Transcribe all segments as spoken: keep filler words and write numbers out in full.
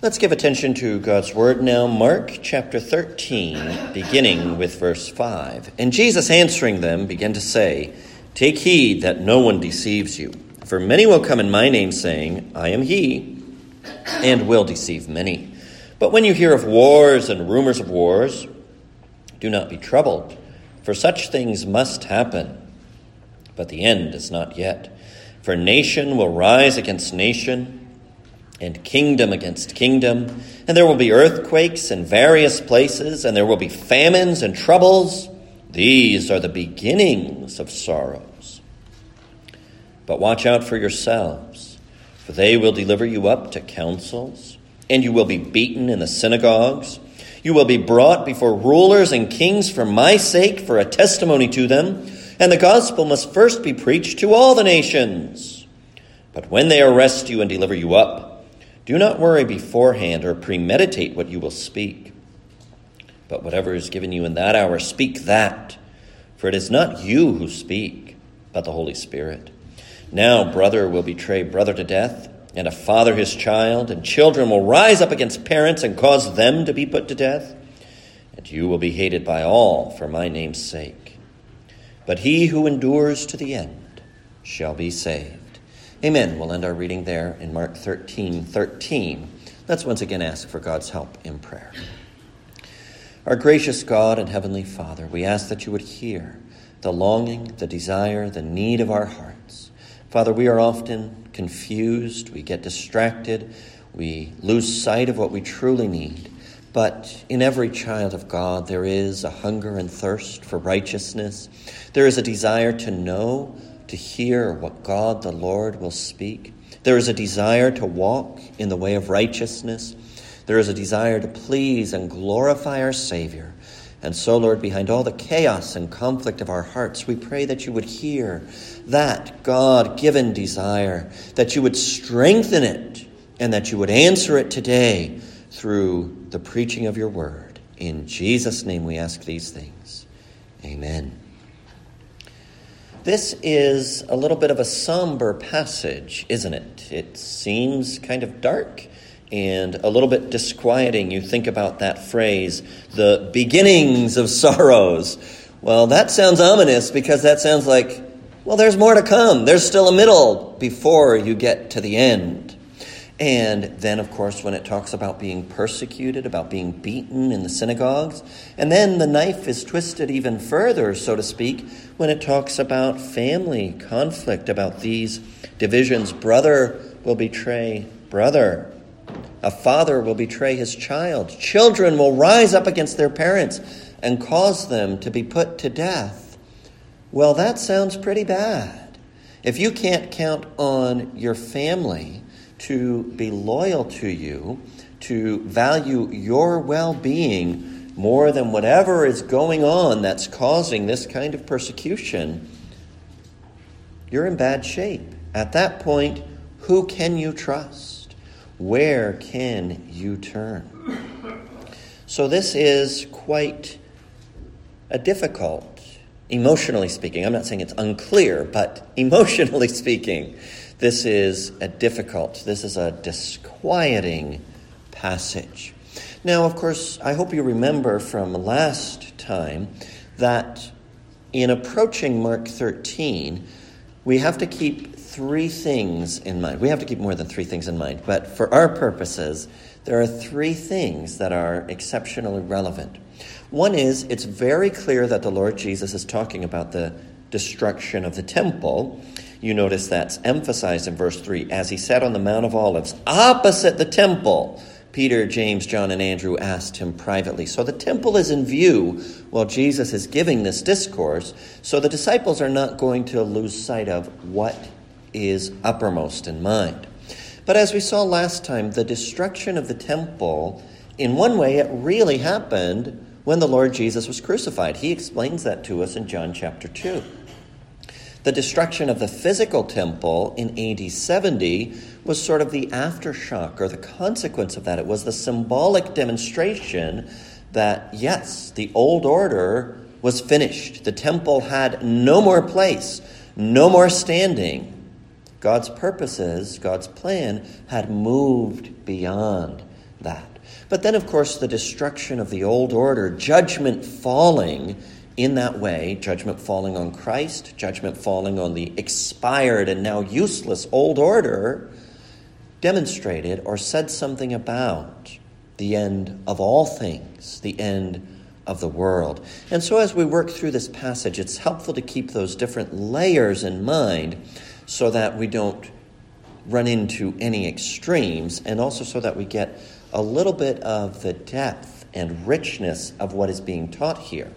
Let's give attention to God's word now. Mark chapter thirteen, beginning with verse five. And Jesus answering them began to say, "Take heed that no one deceives you. For many will come in my name, saying, 'I am he,' and will deceive many. But when you hear of wars and rumors of wars, do not be troubled, for such things must happen. But the end is not yet. For nation will rise against nation, and kingdom against kingdom, and there will be earthquakes in various places, and there will be famines and troubles. These are the beginnings of sorrows. But watch out for yourselves, for they will deliver you up to councils, and you will be beaten in the synagogues. You will be brought before rulers and kings for my sake, for a testimony to them, and the gospel must first be preached to all the nations. But when they arrest you and deliver you up, do not worry beforehand or premeditate what you will speak. But whatever is given you in that hour, speak that, for it is not you who speak, but the Holy Spirit. Now brother will betray brother to death, and a father his child, and children will rise up against parents and cause them to be put to death. And you will be hated by all for my name's sake. But he who endures to the end shall be saved." Amen. We'll end our reading there in Mark thirteen thirteen. Let's once again ask for God's help in prayer. Our gracious God and Heavenly Father, we ask that you would hear the longing, the desire, the need of our hearts. Father, we are often confused, we get distracted, we lose sight of what we truly need. But in every child of God, there is a hunger and thirst for righteousness. There is a desire to know, to hear what God the Lord will speak. There is a desire to walk in the way of righteousness. There is a desire to please and glorify our Savior. And so, Lord, behind all the chaos and conflict of our hearts, we pray that you would hear that God-given desire, that you would strengthen it, and that you would answer it today through the preaching of your word. In Jesus' name we ask these things. Amen. This is a little bit of a somber passage, isn't it? It seems kind of dark and a little bit disquieting. You think about that phrase, the beginnings of sorrows. Well, that sounds ominous because that sounds like, well, there's more to come. There's still a middle before you get to the end. And then, of course, when it talks about being persecuted, about being beaten in the synagogues, and then the knife is twisted even further, so to speak, when it talks about family conflict, about these divisions. Brother will betray brother. A father will betray his child. Children will rise up against their parents and cause them to be put to death. Well, that sounds pretty bad. If you can't count on your family to be loyal to you, to value your well-being more than whatever is going on that's causing this kind of persecution, you're in bad shape. At that point, who can you trust? Where can you turn? So this is quite a difficult, emotionally speaking. I'm not saying it's unclear, but emotionally speaking, This is a difficult, this is a disquieting passage. Now, of course, I hope you remember from last time that in approaching Mark thirteen, we have to keep three things in mind. We have to keep more than three things in mind, but for our purposes, there are three things that are exceptionally relevant. One is, it's very clear that the Lord Jesus is talking about the destruction of the temple. You notice that's emphasized in verse three. As he sat on the Mount of Olives, opposite the temple, Peter, James, John, and Andrew asked him privately. So the temple is in view while Jesus is giving this discourse. So the disciples are not going to lose sight of what is uppermost in mind. But as we saw last time, the destruction of the temple, in one way, it really happened when the Lord Jesus was crucified. He explains that to us in John chapter two. The destruction of the physical temple in A D seventy was sort of the aftershock or the consequence of that. It was the symbolic demonstration that, yes, the old order was finished. The temple had no more place, no more standing. God's purposes, God's plan had moved beyond that. But then, of course, the destruction of the old order, judgment falling in that way, judgment falling on Christ, judgment falling on the expired and now useless old order, demonstrated or said something about the end of all things, the end of the world. And so as we work through this passage, it's helpful to keep those different layers in mind so that we don't run into any extremes, and also so that we get a little bit of the depth and richness of what is being taught here.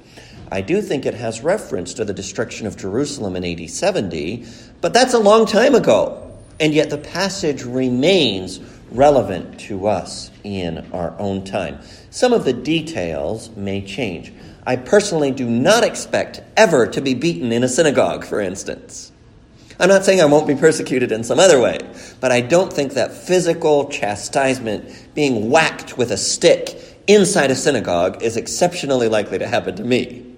I do think it has reference to the destruction of Jerusalem in A D seventy, but that's a long time ago, and yet the passage remains relevant to us in our own time. Some of the details may change. I personally do not expect ever to be beaten in a synagogue, for instance. I'm not saying I won't be persecuted in some other way, but I don't think that physical chastisement, being whacked with a stick inside a synagogue, is exceptionally likely to happen to me.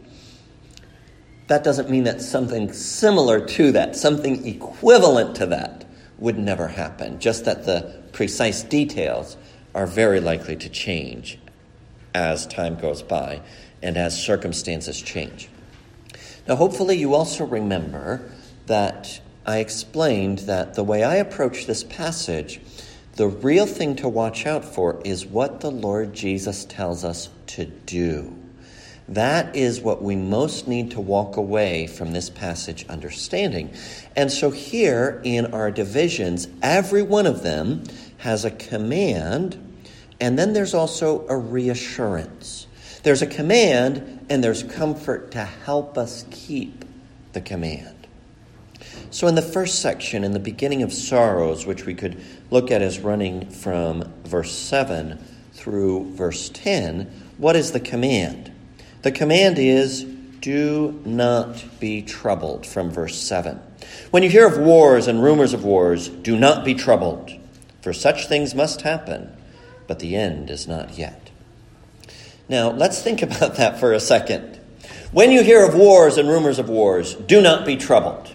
That doesn't mean that something similar to that, something equivalent to that, would never happen, just that the precise details are very likely to change as time goes by and as circumstances change. Now, hopefully you also remember that I explained that the way I approach this passage, the real thing to watch out for is what the Lord Jesus tells us to do. That is what we most need to walk away from this passage understanding. And so here in our divisions, every one of them has a command, and then there's also a reassurance. There's a command, and there's comfort to help us keep the command. So in the first section, in the beginning of sorrows, which we could look at as running from verse seven through verse ten, what is the command? The command is, do not be troubled, from verse seven. When you hear of wars and rumors of wars, do not be troubled, for such things must happen, but the end is not yet. Now, let's think about that for a second. When you hear of wars and rumors of wars, do not be troubled.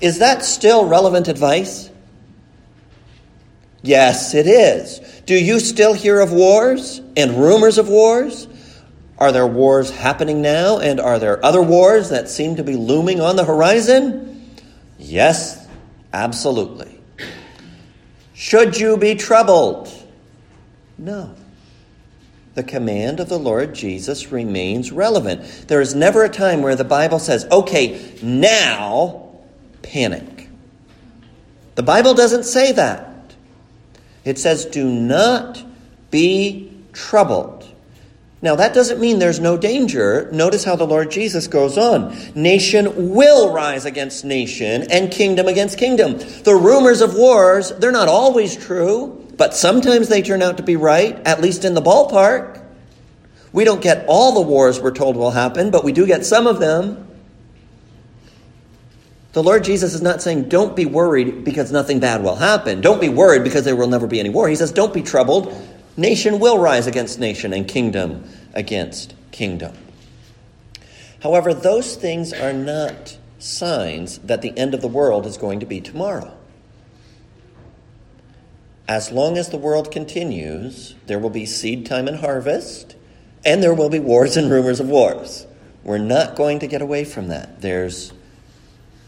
Is that still relevant advice? Yes, it is. Do you still hear of wars and rumors of wars? Are there wars happening now, and are there other wars that seem to be looming on the horizon? Yes, absolutely. Should you be troubled? No. The command of the Lord Jesus remains relevant. There is never a time where the Bible says, okay, now panic. The Bible doesn't say that. It says, do not be troubled. Now, that doesn't mean there's no danger. Notice how the Lord Jesus goes on. Nation will rise against nation and kingdom against kingdom. The rumors of wars, they're not always true, but sometimes they turn out to be right, at least in the ballpark. We don't get all the wars we're told will happen, but we do get some of them. The Lord Jesus is not saying, don't be worried because nothing bad will happen. Don't be worried because there will never be any war. He says, don't be troubled. Nation will rise against nation and kingdom against kingdom. However, those things are not signs that the end of the world is going to be tomorrow. As long as the world continues, there will be seed time and harvest, and there will be wars and rumors of wars. We're not going to get away from that. There's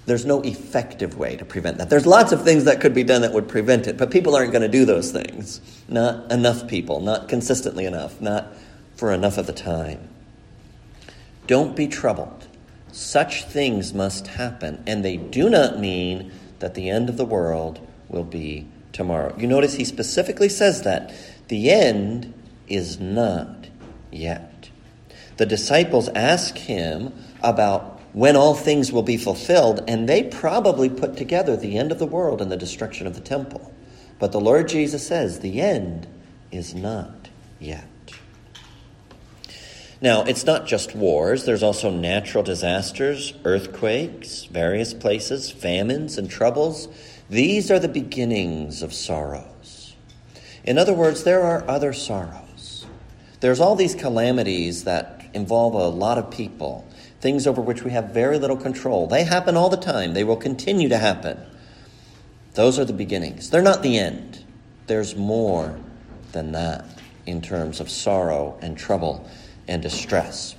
There's no effective way to prevent that. There's lots of things that could be done that would prevent it, but people aren't going to do those things. Not enough people, not consistently enough, not for enough of the time. Don't be troubled. Such things must happen, and they do not mean that the end of the world will be tomorrow. You notice he specifically says that. The end is not yet. The disciples ask him about when all things will be fulfilled, and they probably put together the end of the world and the destruction of the temple. But the Lord Jesus says the end is not yet. Now, it's not just wars. There's also natural disasters, earthquakes, various places, famines and troubles. These are the beginnings of sorrows. In other words, there are other sorrows. There's all these calamities that involve a lot of people, things over which we have very little control. They happen all the time. They will continue to happen. Those are the beginnings. They're not the end. There's more than that in terms of sorrow and trouble and distress.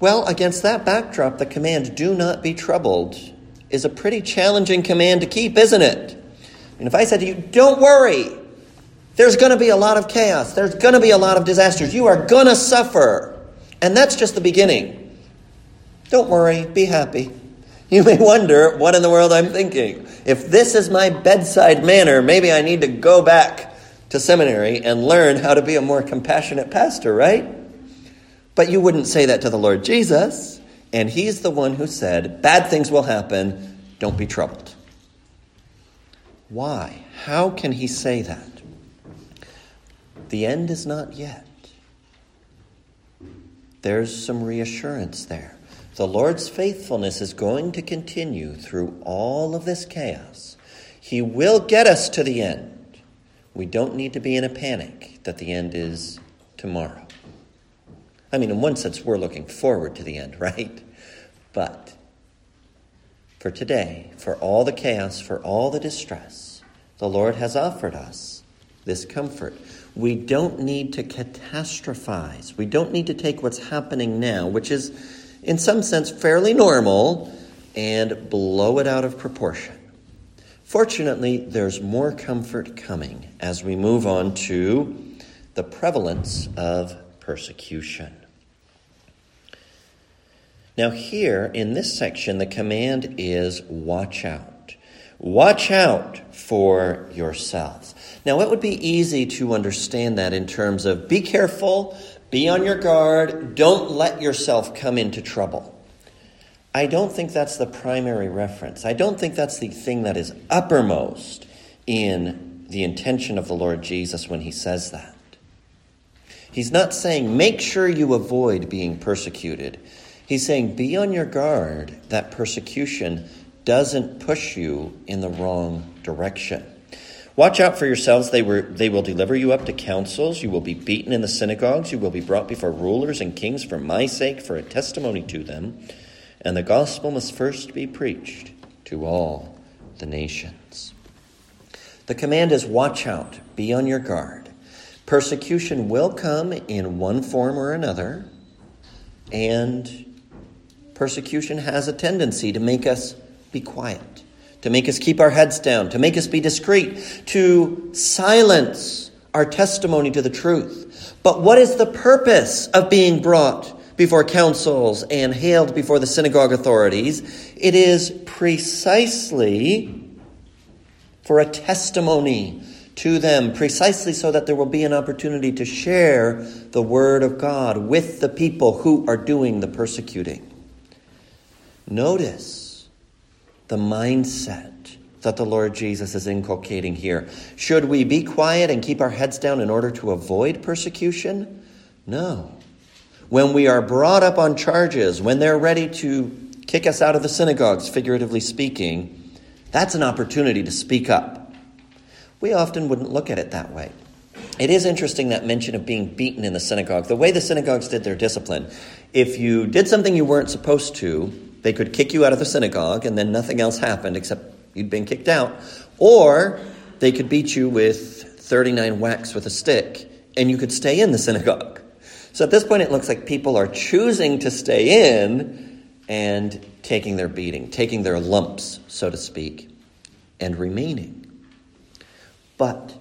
Well, against that backdrop, the command, do not be troubled, is a pretty challenging command to keep, isn't it? And if I said to you, don't worry, there's going to be a lot of chaos. There's going to be a lot of disasters. You are going to suffer. And that's just the beginning. Don't worry, be happy. You may wonder what in the world I'm thinking. If this is my bedside manner, maybe I need to go back to seminary and learn how to be a more compassionate pastor, right? But you wouldn't say that to the Lord Jesus. And he's the one who said, bad things will happen. Don't be troubled. Why? How can he say that? The end is not yet. There's some reassurance there. The Lord's faithfulness is going to continue through all of this chaos. He will get us to the end. We don't need to be in a panic that the end is tomorrow. I mean, in one sense, we're looking forward to the end, right? But for today, for all the chaos, for all the distress, the Lord has offered us this comfort. We don't need to catastrophize. We don't need to take what's happening now, which is in some sense fairly normal, and blow it out of proportion. Fortunately, there's more comfort coming as we move on to the prevalence of persecution. Now here in this section, the command is watch out. Watch out for yourselves. Now, it would be easy to understand that in terms of be careful, be on your guard, don't let yourself come into trouble. I don't think that's the primary reference. I don't think that's the thing that is uppermost in the intention of the Lord Jesus when he says that. He's not saying make sure you avoid being persecuted. He's saying be on your guard that persecution doesn't push you in the wrong direction. Watch out for yourselves. They were, they will deliver you up to councils. You will be beaten in the synagogues. You will be brought before rulers and kings for my sake, for a testimony to them. And the gospel must first be preached to all the nations. The command is watch out, be on your guard. Persecution will come in one form or another. And persecution has a tendency to make us be quiet, to make us keep our heads down, to make us be discreet, to silence our testimony to the truth. But what is the purpose of being brought before councils and haled before the synagogue authorities? It is precisely for a testimony to them, precisely so that there will be an opportunity to share the word of God with the people who are doing the persecuting. Notice the mindset that the Lord Jesus is inculcating here. Should we be quiet and keep our heads down in order to avoid persecution? No. When we are brought up on charges, when they're ready to kick us out of the synagogues, figuratively speaking, that's an opportunity to speak up. We often wouldn't look at it that way. It is interesting, that mention of being beaten in the synagogue, the way the synagogues did their discipline. If you did something you weren't supposed to, they could kick you out of the synagogue and then nothing else happened except you'd been kicked out. Or they could beat you with thirty-nine whacks with a stick and you could stay in the synagogue. So at this point, it looks like people are choosing to stay in and taking their beating, taking their lumps, so to speak, and remaining. But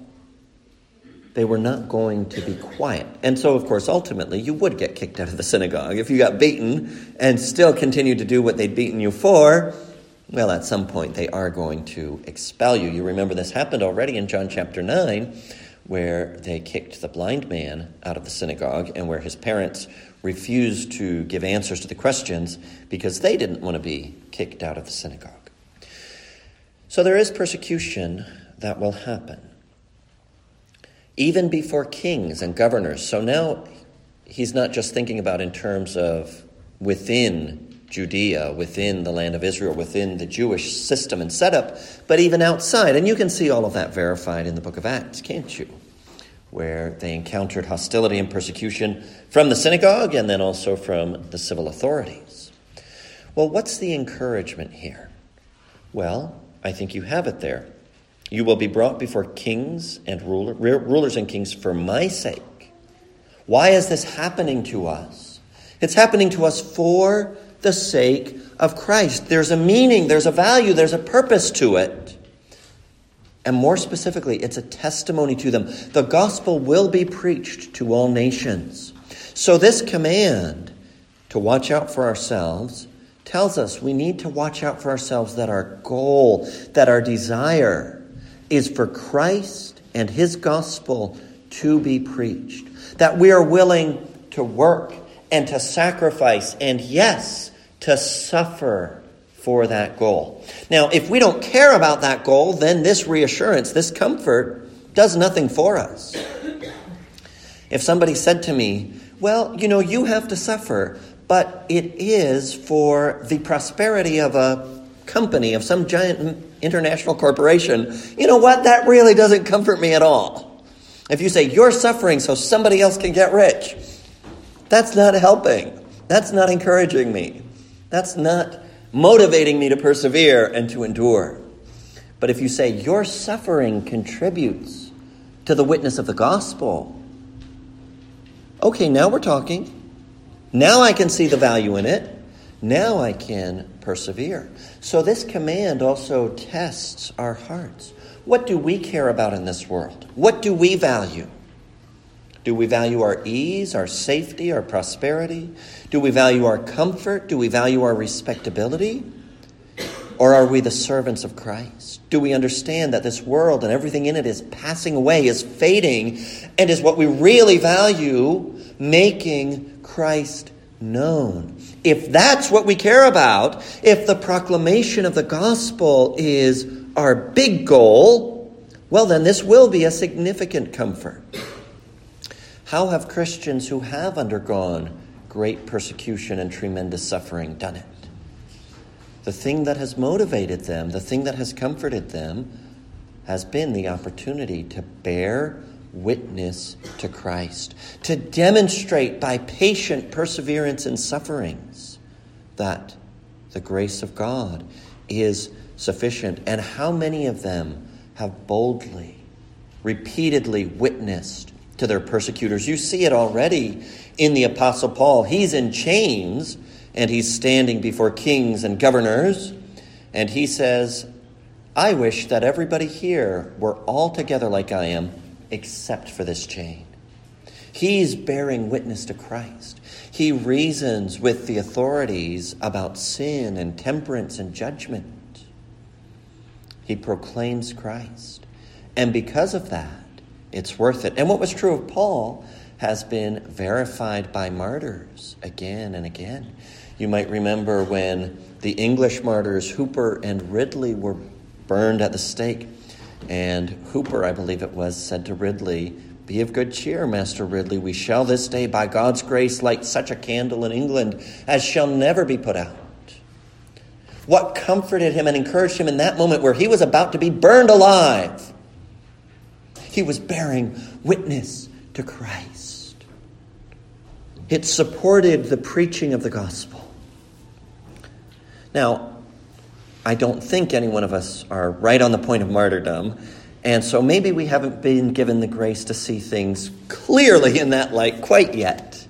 they were not going to be quiet. And so, of course, ultimately, you would get kicked out of the synagogue. If you got beaten and still continued to do what they'd beaten you for, well, at some point, they are going to expel you. You remember this happened already in John chapter nine, where they kicked the blind man out of the synagogue and where his parents refused to give answers to the questions because they didn't want to be kicked out of the synagogue. So there is persecution that will happen, even before kings and governors. So now he's not just thinking about in terms of within Judea, within the land of Israel, within the Jewish system and setup, but even outside. And you can see all of that verified in the book of Acts, can't you? Where they encountered hostility and persecution from the synagogue and then also from the civil authorities. Well, what's the encouragement here? Well, I think you have it there. You will be brought before kings and ruler, rulers and kings for my sake. Why is this happening to us? It's happening to us for the sake of Christ. There's a meaning, there's a value, there's a purpose to it. And more specifically, it's a testimony to them. The gospel will be preached to all nations. So this command to watch out for ourselves tells us we need to watch out for ourselves, that our goal, that our desire is for Christ and his gospel to be preached, that we are willing to work and to sacrifice and, yes, to suffer for that goal. Now, if we don't care about that goal, then this reassurance, this comfort does nothing for us. If somebody said to me, well, you know, you have to suffer, but it is for the prosperity of a company, of some giant international corporation, you know what? That really doesn't comfort me at all. If you say you're suffering so somebody else can get rich, that's not helping. That's not encouraging me. That's not motivating me to persevere and to endure. But if you say your suffering contributes to the witness of the gospel, okay, now we're talking. Now I can see the value in it. Now I can persevere. So this command also tests our hearts. What do we care about in this world? What do we value? Do we value our ease, our safety, our prosperity? Do we value our comfort? Do we value our respectability? Or are we the servants of Christ? Do we understand that this world and everything in it is passing away, is fading, and is what we really value, making Christ known? If that's what we care about, if the proclamation of the gospel is our big goal, well, then this will be a significant comfort. How have Christians who have undergone great persecution and tremendous suffering done it? The thing that has motivated them, the thing that has comforted them, has been the opportunity to bear witness to Christ, to demonstrate by patient perseverance in sufferings that the grace of God is sufficient. And how many of them have boldly, repeatedly witnessed to their persecutors? You see it already in the Apostle Paul. He's in chains and he's standing before kings and governors, and he says, I wish that everybody here were all together like I am, except for this chain. He's bearing witness to Christ. He reasons with the authorities about sin and temperance and judgment. He proclaims Christ. And because of that, it's worth it. And what was true of Paul has been verified by martyrs again and again. You might remember when the English martyrs Hooper and Ridley were burned at the stake. And Hooper, I believe it was, said to Ridley, be of good cheer, Master Ridley. We shall this day, by God's grace, light such a candle in England as shall never be put out. What comforted him and encouraged him in that moment where he was about to be burned alive? He was bearing witness to Christ. It supported the preaching of the gospel. Now, I don't think any one of us are right on the point of martyrdom, and so maybe we haven't been given the grace to see things clearly in that light quite yet.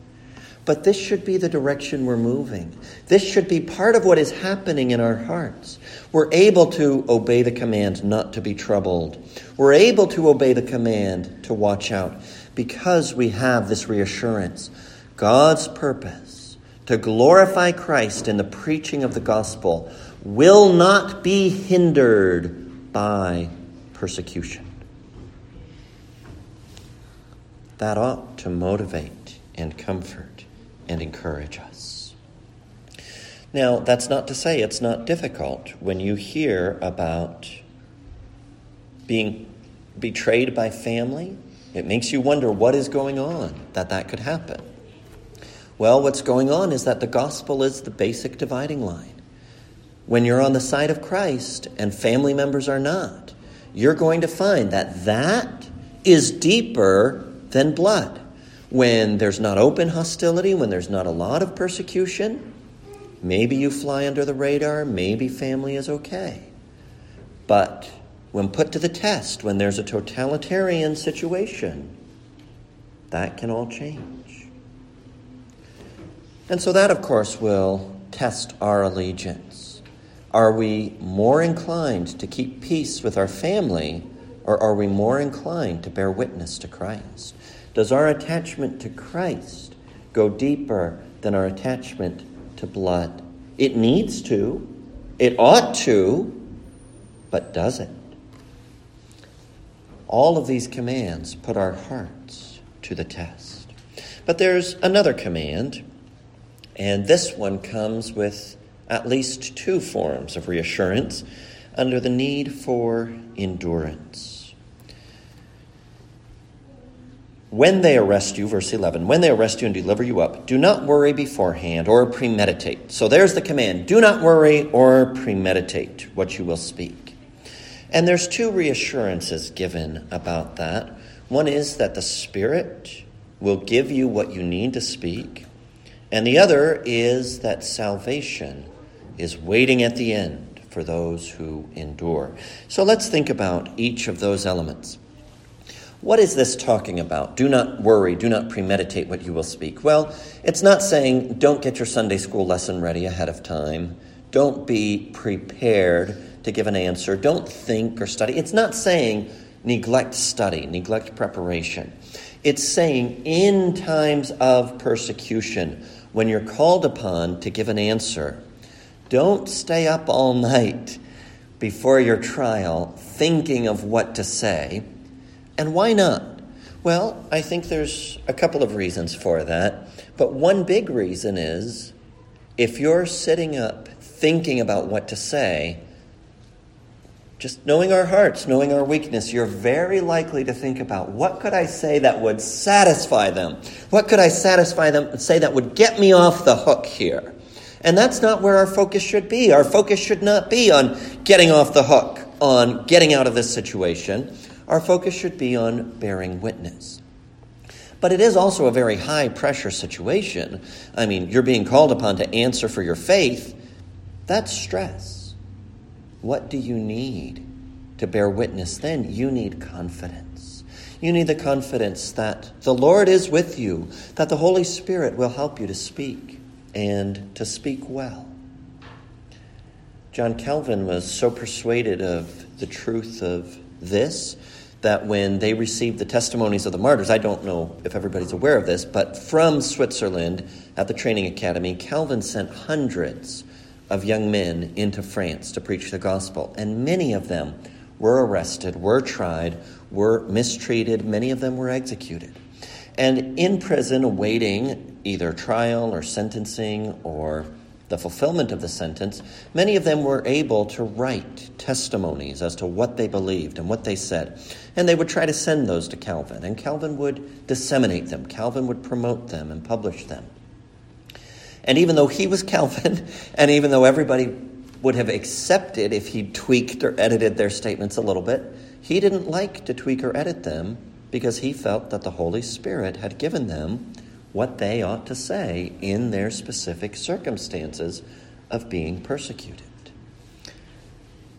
But this should be the direction we're moving. This should be part of what is happening in our hearts. We're able to obey the command not to be troubled. We're able to obey the command to watch out because we have this reassurance. God's purpose to glorify Christ in the preaching of the gospel will not be hindered by persecution. That ought to motivate and comfort and encourage us. Now, that's not to say it's not difficult when you hear about being betrayed by family. It makes you wonder what is going on that that could happen. Well, what's going on is that the gospel is the basic dividing line. When you're on the side of Christ and family members are not, you're going to find that that is deeper than blood. When there's not open hostility, when there's not a lot of persecution, maybe you fly under the radar, maybe family is okay. But when put to the test, when there's a totalitarian situation, that can all change. And so that, of course, will test our allegiance. Are we more inclined to keep peace with our family, or are we more inclined to bear witness to Christ? Does our attachment to Christ go deeper than our attachment to blood? It needs to, it ought to, but does it? All of these commands put our hearts to the test. But there's another command, and this one comes with at least two forms of reassurance under the need for endurance. When they arrest you, verse eleven, when they arrest you and deliver you up, do not worry beforehand or premeditate. So there's the command, do not worry or premeditate what you will speak. And there's two reassurances given about that. One is that the Spirit will give you what you need to speak. And the other is that salvation is waiting at the end for those who endure. So let's think about each of those elements. What is this talking about? Do not worry, do not premeditate what you will speak. Well, it's not saying don't get your Sunday school lesson ready ahead of time. Don't be prepared to give an answer. Don't think or study. It's not saying neglect study, neglect preparation. It's saying in times of persecution, when you're called upon to give an answer, don't stay up all night before your trial thinking of what to say. And why not? Well, I think there's a couple of reasons for that. But one big reason is if you're sitting up thinking about what to say, just knowing our hearts, knowing our weakness, you're very likely to think about what could I say that would satisfy them? What could I satisfy them and say that would get me off the hook here? And that's not where our focus should be. Our focus should not be on getting off the hook, on getting out of this situation. Our focus should be on bearing witness. But it is also a very high-pressure situation. I mean, you're being called upon to answer for your faith. That's stress. What do you need to bear witness then? You need confidence. You need the confidence that the Lord is with you, that the Holy Spirit will help you to speak and to speak well. John Calvin was so persuaded of the truth of this, that when they received the testimonies of the martyrs, I don't know if everybody's aware of this, but from Switzerland at the training academy, Calvin sent hundreds of young men into France to preach the gospel. And many of them were arrested, were tried, were mistreated. Many of them were executed. And in prison, awaiting either trial or sentencing or the fulfillment of the sentence, many of them were able to write testimonies as to what they believed and what they said. And they would try to send those to Calvin, and Calvin would disseminate them. Calvin would promote them and publish them. And even though he was Calvin, and even though everybody would have accepted if he tweaked or edited their statements a little bit, he didn't like to tweak or edit them because he felt that the Holy Spirit had given them what they ought to say in their specific circumstances of being persecuted,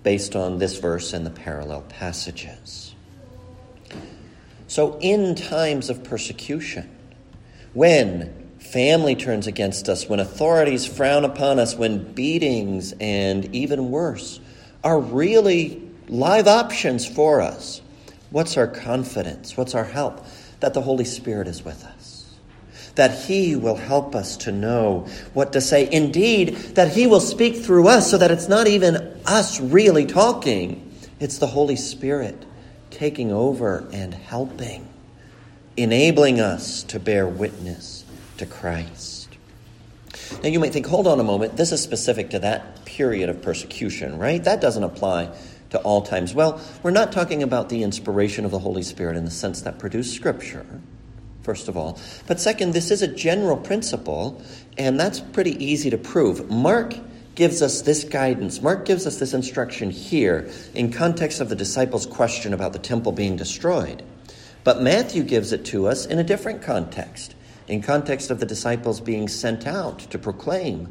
based on this verse and the parallel passages. So in times of persecution, when family turns against us, when authorities frown upon us, when beatings and even worse are really live options for us, what's our confidence? What's our help? That the Holy Spirit is with us. That he will help us to know what to say. Indeed, that he will speak through us so that it's not even us really talking. It's the Holy Spirit taking over and helping, enabling us to bear witness to Christ. Now you might think, hold on a moment, this is specific to that period of persecution, right? That doesn't apply to all times. Well, we're not talking about the inspiration of the Holy Spirit in the sense that produced Scripture, first of all. But second, this is a general principle, and that's pretty easy to prove. Mark gives us this guidance. Mark gives us this instruction here in context of the disciples' question about the temple being destroyed. But Matthew gives it to us in a different context, in context of the disciples being sent out to proclaim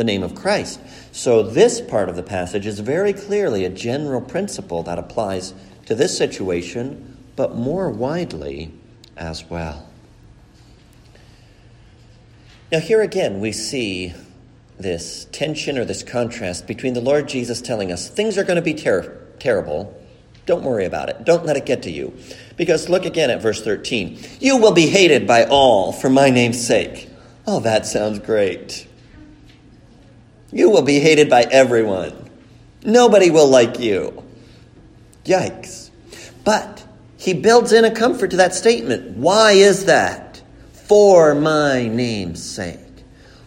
the name of Christ. So this part of the passage is very clearly a general principle that applies to this situation, but more widely as well. Now here again we see this tension or this contrast between the Lord Jesus telling us things are going to be ter- terrible. Don't worry about it. Don't let it get to you. Because look again at verse thirteen. You will be hated by all for my name's sake. Oh, that sounds great. You will be hated by everyone. Nobody will like you. Yikes. But he builds in a comfort to that statement. Why is that? For my name's sake.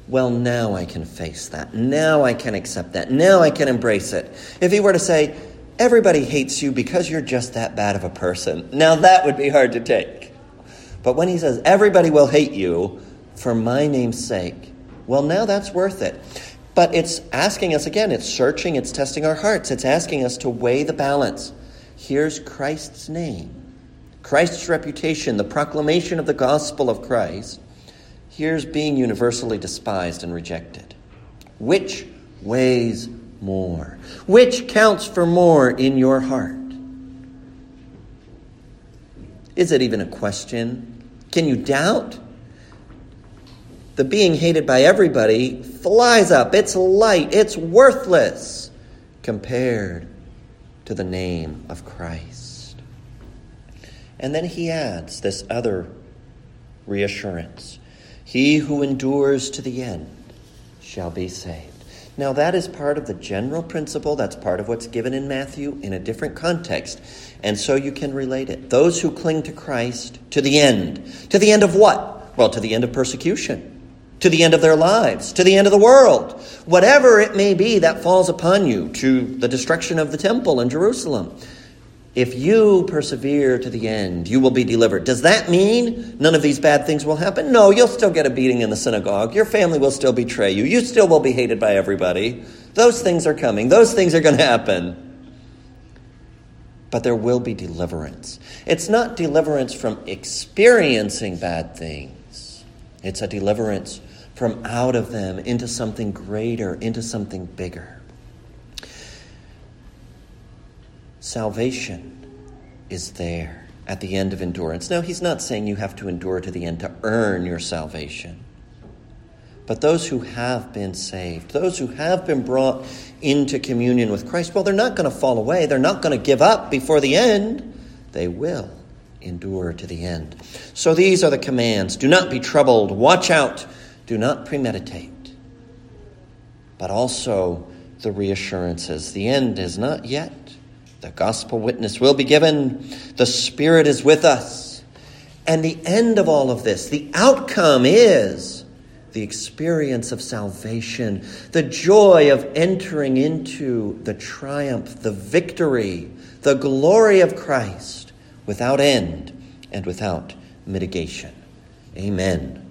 Well, now I can face that. Now I can accept that. Now I can embrace it. If he were to say, everybody hates you because you're just that bad of a person. Now that would be hard to take. But when he says, everybody will hate you for my name's sake, well, now that's worth it. But it's asking us again, it's searching, it's testing our hearts. It's asking us to weigh the balance. Here's Christ's name, Christ's reputation, the proclamation of the gospel of Christ. Here's being universally despised and rejected. Which weighs more? Which counts for more in your heart? Is it even a question? Can you doubt? The being hated by everybody flies up. It's light. It's worthless compared to the name of Christ. And then he adds this other reassurance. He who endures to the end shall be saved. Now that is part of the general principle. That's part of what's given in Matthew in a different context. And so you can relate it. Those who cling to Christ to the end. To the end of what? Well, to the end of persecution. To the end of their lives. To the end of the world. Whatever it may be that falls upon you. To the destruction of the temple in Jerusalem. If you persevere to the end, you will be delivered. Does that mean none of these bad things will happen? No, you'll still get a beating in the synagogue. Your family will still betray you. You still will be hated by everybody. Those things are coming. Those things are going to happen. But there will be deliverance. It's not deliverance from experiencing bad things. It's a deliverance from out of them into something greater, into something bigger. Salvation is there at the end of endurance. Now, he's not saying you have to endure to the end to earn your salvation. But those who have been saved, those who have been brought into communion with Christ, well, they're not going to fall away. They're not going to give up before the end. They will endure to the end. So these are the commands. Do not be troubled. Watch out. Do not premeditate. But also the reassurances. The end is not yet. The gospel witness will be given. The Spirit is with us. And the end of all of this, the outcome is the experience of salvation, the joy of entering into the triumph, the victory, the glory of Christ without end and without mitigation. Amen.